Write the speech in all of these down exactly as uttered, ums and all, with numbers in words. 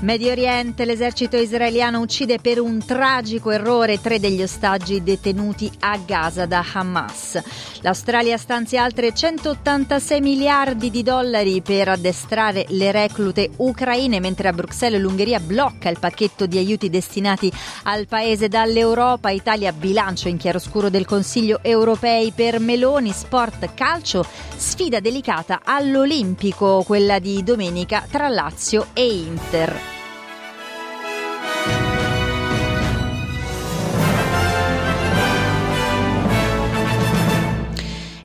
Medio Oriente, l'esercito israeliano uccide per un tragico errore tre degli ostaggi detenuti a Gaza da Hamas. L'Australia stanzia altri centottantasei miliardi di dollari per addestrare le reclute ucraine, mentre a Bruxelles l'Ungheria blocca il pacchetto di aiuti destinati al paese dall'Europa. Italia, bilancio in chiaroscuro del Consiglio europei per Meloni. Sport, calcio, sfida delicata all'Olimpico, quella di domenica tra Lazio e Inter.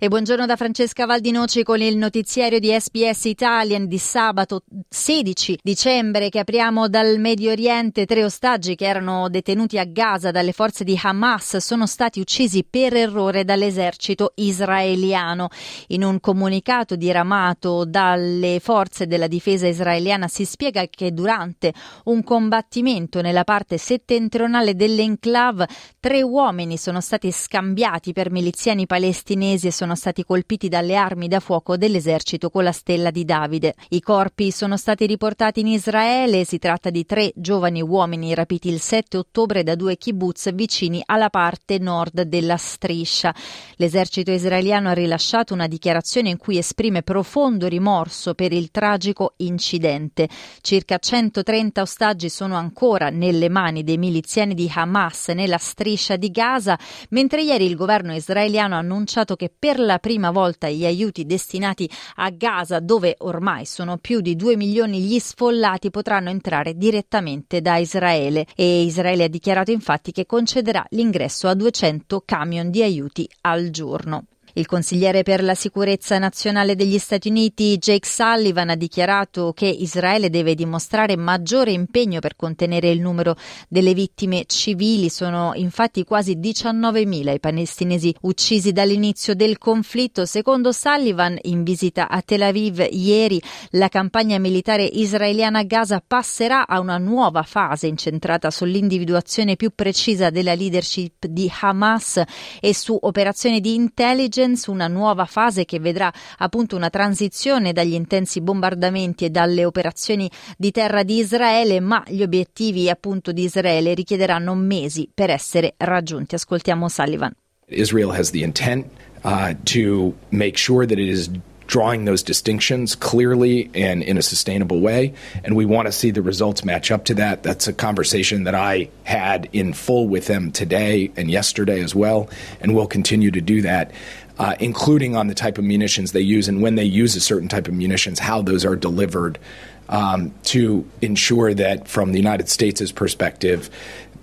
E buongiorno da Francesca Valdinoci con il notiziario di S B S Italian di sabato sedici dicembre, che apriamo dal Medio Oriente. Tre ostaggi che erano detenuti a Gaza dalle forze di Hamas sono stati uccisi per errore dall'esercito israeliano. In un comunicato diramato dalle forze della difesa israeliana si spiega che durante un combattimento nella parte settentrionale dell'enclave tre uomini sono stati scambiati per miliziani palestinesi e sono stati colpiti dalle armi da fuoco dell'esercito con la stella di Davide. I corpi sono stati riportati in Israele. Si tratta di tre giovani uomini rapiti il sette ottobre da due kibbutz vicini alla parte nord della striscia. L'esercito israeliano ha rilasciato una dichiarazione in cui esprime profondo rimorso per il tragico incidente. Circa centotrenta ostaggi sono ancora nelle mani dei miliziani di Hamas nella striscia di Gaza, mentre ieri il governo israeliano ha annunciato che per la prima volta gli aiuti destinati a Gaza, dove ormai sono più di due milioni gli sfollati, potranno entrare direttamente da Israele. E Israele ha dichiarato infatti che concederà l'ingresso a duecento camion di aiuti al giorno. Il consigliere per la sicurezza nazionale degli Stati Uniti, Jake Sullivan, ha dichiarato che Israele deve dimostrare maggiore impegno per contenere il numero delle vittime civili. Sono infatti quasi diciannovemila i palestinesi uccisi dall'inizio del conflitto. Secondo Sullivan, in visita a Tel Aviv ieri, la campagna militare israeliana a Gaza passerà a una nuova fase incentrata sull'individuazione più precisa della leadership di Hamas e su operazioni di intelligence, una nuova fase che vedrà appunto una transizione dagli intensi bombardamenti e dalle operazioni di terra di Israele, ma gli obiettivi appunto di Israele richiederanno mesi per essere raggiunti. Ascoltiamo Sullivan. Israel has the intent uh, to make sure that it is drawing those distinctions clearly and in a sustainable way, and we want to see the results match up to that. That's a conversation that I had in full with them today and yesterday as well, and we'll continue to do that, uh, including on the type of munitions they use and when they use a certain type of munitions, how those are delivered, um, to ensure that from the United States' perspective,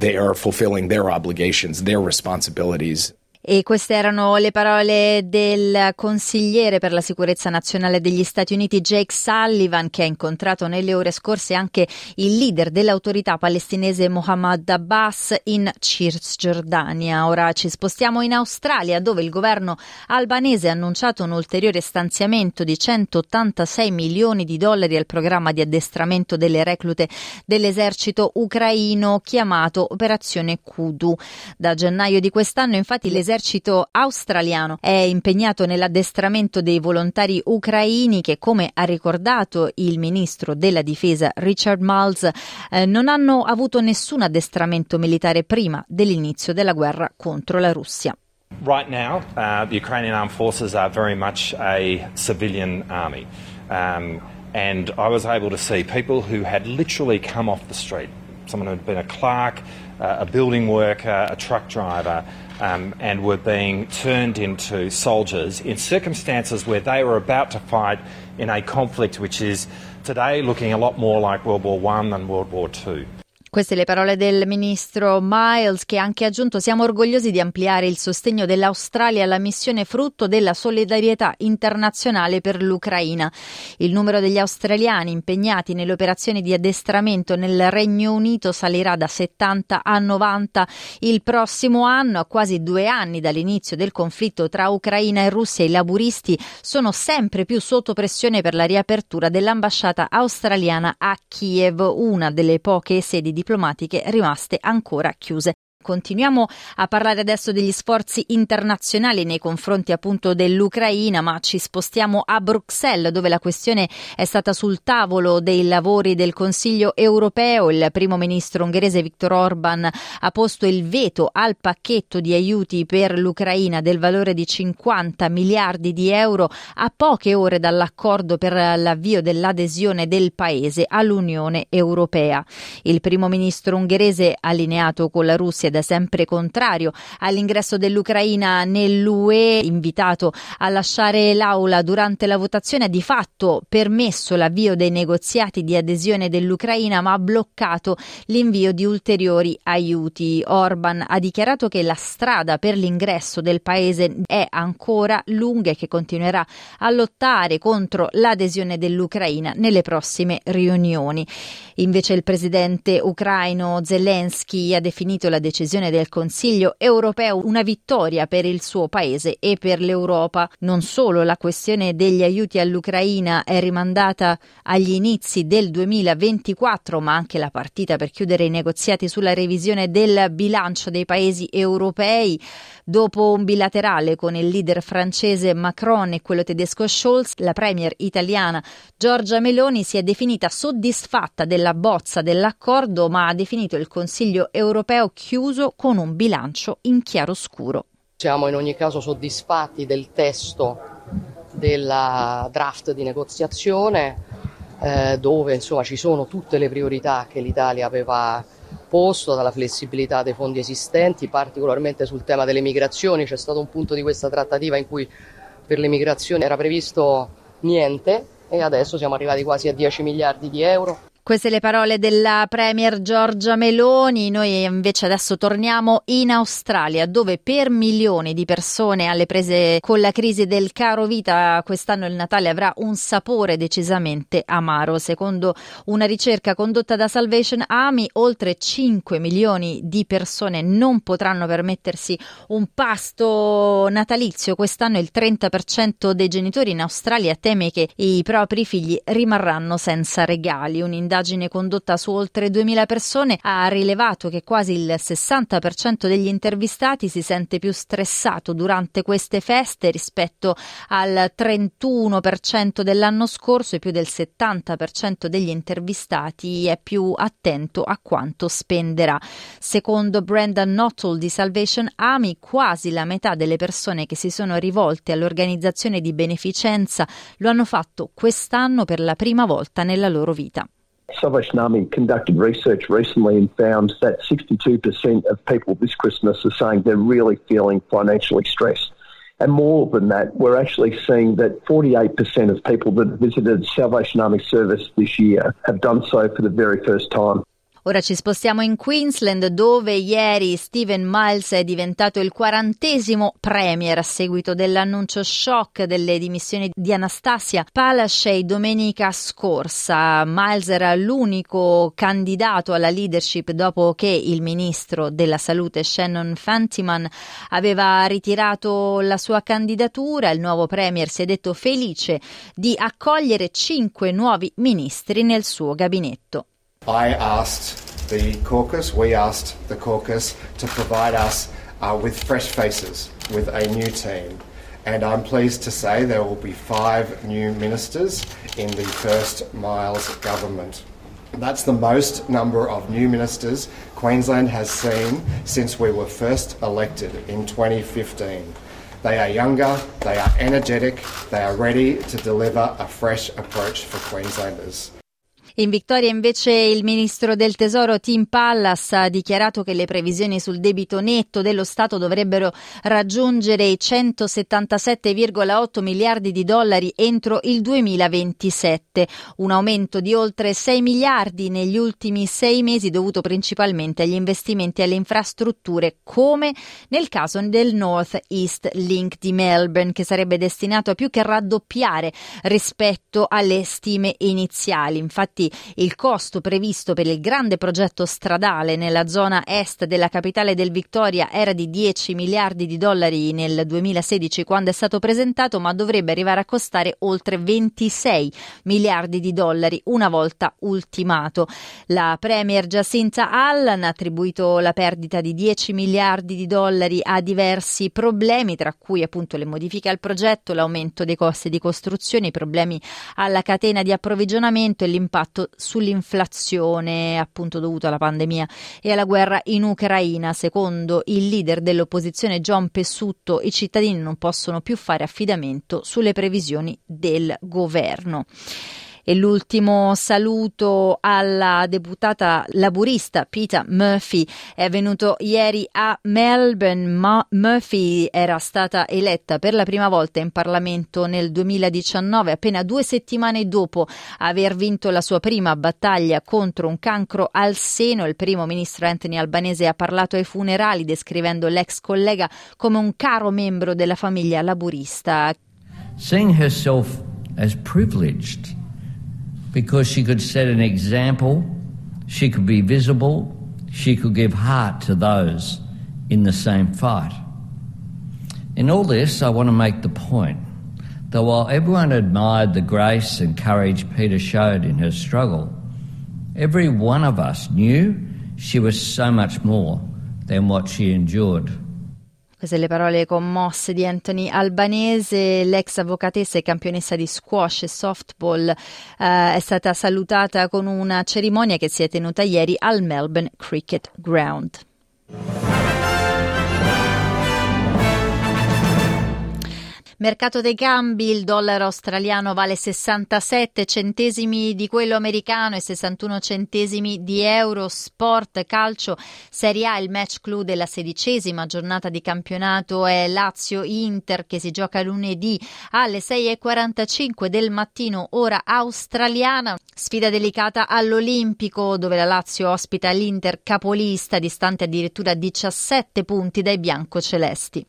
they are fulfilling their obligations, their responsibilities. E queste erano le parole del consigliere per la sicurezza nazionale degli Stati Uniti Jake Sullivan, che ha incontrato nelle ore scorse anche il leader dell'autorità palestinese Mohammad Abbas in Cisgiordania. Ora ci spostiamo in Australia, dove il governo albanese ha annunciato un ulteriore stanziamento di centottantasei milioni di dollari al programma di addestramento delle reclute dell'esercito ucraino chiamato Operazione Kudu. Da gennaio di quest'anno infatti l'esercito L'esercito australiano è impegnato nell'addestramento dei volontari ucraini che, come ha ricordato il ministro della difesa Richard Miles, eh, non hanno avuto nessun addestramento militare prima dell'inizio della guerra contro la Russia. Right now, uh, the Ukrainian armed forces are very much a civilian army, um, and I was able to see people who had literally come off the street. Someone who'd been a clerk, uh, a building worker, a truck driver, um, and were being turned into soldiers in circumstances where they were about to fight in a conflict which is today looking a lot more like World War One than World War Two. Queste le parole del ministro Miles, che ha anche aggiunto: siamo orgogliosi di ampliare il sostegno dell'Australia alla missione frutto della solidarietà internazionale per l'Ucraina. Il numero degli australiani impegnati nelle operazioni di addestramento nel Regno Unito salirà da settanta a novanta il prossimo anno. A quasi due anni dall'inizio del conflitto tra Ucraina e Russia, i laburisti sono sempre più sotto pressione per la riapertura dell'ambasciata australiana a Kiev, una delle poche sedi diplomatiche rimaste ancora chiuse. Continuiamo a parlare adesso degli sforzi internazionali nei confronti appunto dell'Ucraina, ma ci spostiamo a Bruxelles, dove la questione è stata sul tavolo dei lavori del Consiglio europeo. Il primo ministro ungherese Viktor Orban ha posto il veto al pacchetto di aiuti per l'Ucraina del valore di cinquanta miliardi di euro a poche ore dall'accordo per l'avvio dell'adesione del paese all'Unione Europea. Il primo ministro ungherese, allineato con la Russia, è sempre contrario all'ingresso dell'Ucraina nell'U E, invitato a lasciare l'aula durante la votazione, ha di fatto permesso l'avvio dei negoziati di adesione dell'Ucraina, ma ha bloccato l'invio di ulteriori aiuti. Orban ha dichiarato che la strada per l'ingresso del paese è ancora lunga e che continuerà a lottare contro l'adesione dell'Ucraina nelle prossime riunioni. Invece il presidente ucraino Zelensky ha definito la decisione del Consiglio europeo una vittoria per il suo paese e per l'Europa. Non solo la questione degli aiuti all'Ucraina è rimandata agli inizi del duemilaventiquattro, ma anche la partita per chiudere i negoziati sulla revisione del bilancio dei paesi europei. Dopo un bilaterale con il leader francese Macron e quello tedesco Scholz, la premier italiana Giorgia Meloni si è definita soddisfatta della bozza dell'accordo, ma ha definito il Consiglio europeo chiuso con un bilancio in chiaroscuro. Siamo in ogni caso soddisfatti del testo della draft di negoziazione, eh, dove insomma ci sono tutte le priorità che l'Italia aveva posto, dalla flessibilità dei fondi esistenti, particolarmente sul tema delle migrazioni. C'è stato un punto di questa trattativa in cui per le migrazioni era previsto niente e adesso siamo arrivati quasi a dieci miliardi di euro. Queste le parole della premier Giorgia Meloni. Noi invece adesso torniamo in Australia, dove per milioni di persone alle prese con la crisi del caro vita quest'anno il Natale avrà un sapore decisamente amaro. Secondo una ricerca condotta da Salvation Army, oltre cinque milioni di persone non potranno permettersi un pasto natalizio quest'anno. Il trenta per cento dei genitori in Australia teme che i propri figli rimarranno senza regali. Un'indagine condotta su oltre duemila persone ha rilevato che quasi il sessanta per cento degli intervistati si sente più stressato durante queste feste rispetto al trentuno per cento dell'anno scorso, e più del settanta per cento degli intervistati è più attento a quanto spenderà. Secondo Brendan Nuttall di Salvation Army, quasi la metà delle persone che si sono rivolte all'organizzazione di beneficenza lo hanno fatto quest'anno per la prima volta nella loro vita. Salvation Army conducted research recently and found that sixty-two percent of people this Christmas are saying they're really feeling financially stressed. And more than that, we're actually seeing that forty-eight percent of people that visited Salvation Army service this year have done so for the very first time. Ora ci spostiamo in Queensland, dove ieri Stephen Miles è diventato il quarantesimo premier a seguito dell'annuncio shock delle dimissioni di Anastasia Palaszczuk domenica scorsa. Miles era l'unico candidato alla leadership dopo che il ministro della salute Shannon Fentiman aveva ritirato la sua candidatura. Il nuovo premier si è detto felice di accogliere cinque nuovi ministri nel suo gabinetto. I asked the caucus, we asked the caucus to provide us uh, with fresh faces, with a new team. And I'm pleased to say there will be five new ministers in the first Miles government. That's the most number of new ministers Queensland has seen since we were first elected in twenty fifteen. They are younger, they are energetic, they are ready to deliver a fresh approach for Queenslanders. In Victoria invece il ministro del Tesoro Tim Pallas ha dichiarato che le previsioni sul debito netto dello Stato dovrebbero raggiungere i centosettantasette virgola otto miliardi di dollari entro il duemilaventisette, un aumento di oltre sei miliardi negli ultimi sei mesi dovuto principalmente agli investimenti e alle infrastrutture, come nel caso del North East Link di Melbourne, che sarebbe destinato a più che raddoppiare rispetto alle stime iniziali. Infatti il costo previsto per il grande progetto stradale nella zona est della capitale del Victoria era di dieci miliardi di dollari nel duemilasedici, quando è stato presentato, ma dovrebbe arrivare a costare oltre ventisei miliardi di dollari una volta ultimato. La premier Jacinta Allan ha attribuito la perdita di dieci miliardi di dollari a diversi problemi, tra cui appunto le modifiche al progetto, l'aumento dei costi di costruzione, i problemi alla catena di approvvigionamento e l'impatto sull'inflazione appunto dovuto alla pandemia e alla guerra in Ucraina. Secondo il leader dell'opposizione John Pesutto, i cittadini non possono più fare affidamento sulle previsioni del governo. E l'ultimo saluto alla deputata laburista Pita Murphy. È avvenuto ieri a Melbourne. Ma Murphy era stata eletta per la prima volta in Parlamento nel duemiladiciannove, appena due settimane dopo aver vinto la sua prima battaglia contro un cancro al seno. Il primo ministro Anthony Albanese ha parlato ai funerali descrivendo l'ex collega come un caro membro della famiglia laburista. Seeing herself as privileged because she could set an example, she could be visible, she could give heart to those in the same fight. In all this, I want to make the point that while everyone admired the grace and courage Peter showed in her struggle, every one of us knew she was so much more than what she endured. Queste le parole commosse di Anthony Albanese. L'ex avvocatessa e campionessa di squash e softball eh, è stata salutata con una cerimonia che si è tenuta ieri al Melbourne Cricket Ground. Mercato dei cambi, il dollaro australiano vale sessantasette centesimi di quello americano e sessantuno centesimi di euro. Sport, calcio, Serie A, il match clou della sedicesima giornata di campionato è Lazio-Inter, che si gioca lunedì alle sei e quarantacinque del mattino, ora australiana. Sfida delicata all'Olimpico, dove la Lazio ospita l'Inter capolista, distante addirittura diciassette punti dai biancocelesti.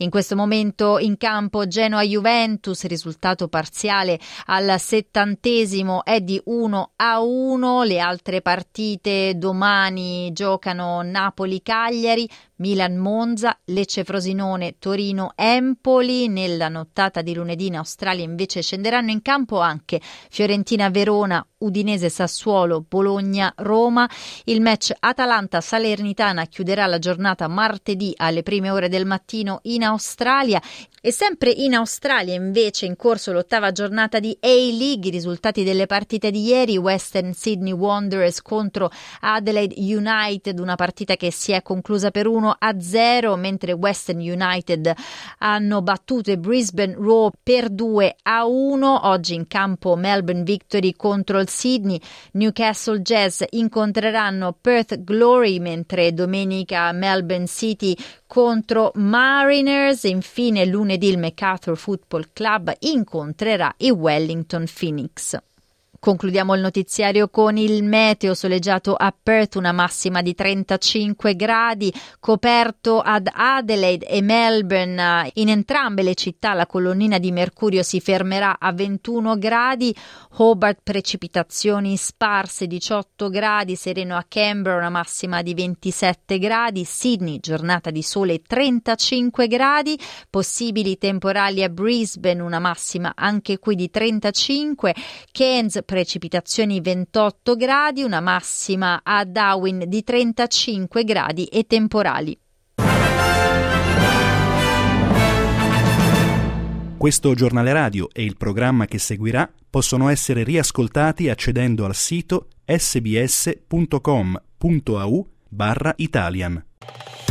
In questo momento in campo Genoa-Juventus, risultato parziale al settantesimo è di uno a uno. Le altre partite domani giocano Napoli-Cagliari, Milan-Monza, Lecce-Frosinone, Torino-Empoli. Nella nottata di lunedì in Australia invece scenderanno in campo anche Fiorentina-Verona, Udinese-Sassuolo, Bologna-Roma. Il match Atalanta-Salernitana chiuderà la giornata martedì alle prime ore del mattino in Australia. E sempre in Australia invece in corso l'ottava giornata di A-League. I risultati delle partite di ieri: Western Sydney Wanderers contro Adelaide United, una partita che si è conclusa per uno a zero, mentre Western United hanno battuto i Brisbane Roar per due a uno. Oggi in campo Melbourne Victory contro il Sydney, Newcastle Jazz incontreranno Perth Glory, mentre domenica Melbourne City contro Mariners. Infine lunedì il MacArthur Football Club incontrerà i Wellington Phoenix. Concludiamo il notiziario con il meteo. Soleggiato a Perth, una massima di trentacinque gradi, coperto ad Adelaide e Melbourne. In entrambe le città la colonnina di mercurio si fermerà a ventuno gradi, Hobart precipitazioni sparse, diciotto gradi, sereno a Canberra una massima di ventisette gradi, Sydney giornata di sole trentacinque gradi, possibili temporali a Brisbane una massima anche qui di trentacinque, Cairns precipitazioni ventotto gradi, una massima a Darwin di trentacinque gradi e temporali. Questo giornale radio e il programma che seguirà possono essere riascoltati accedendo al sito esse bi esse punto com punto a u barra Italian.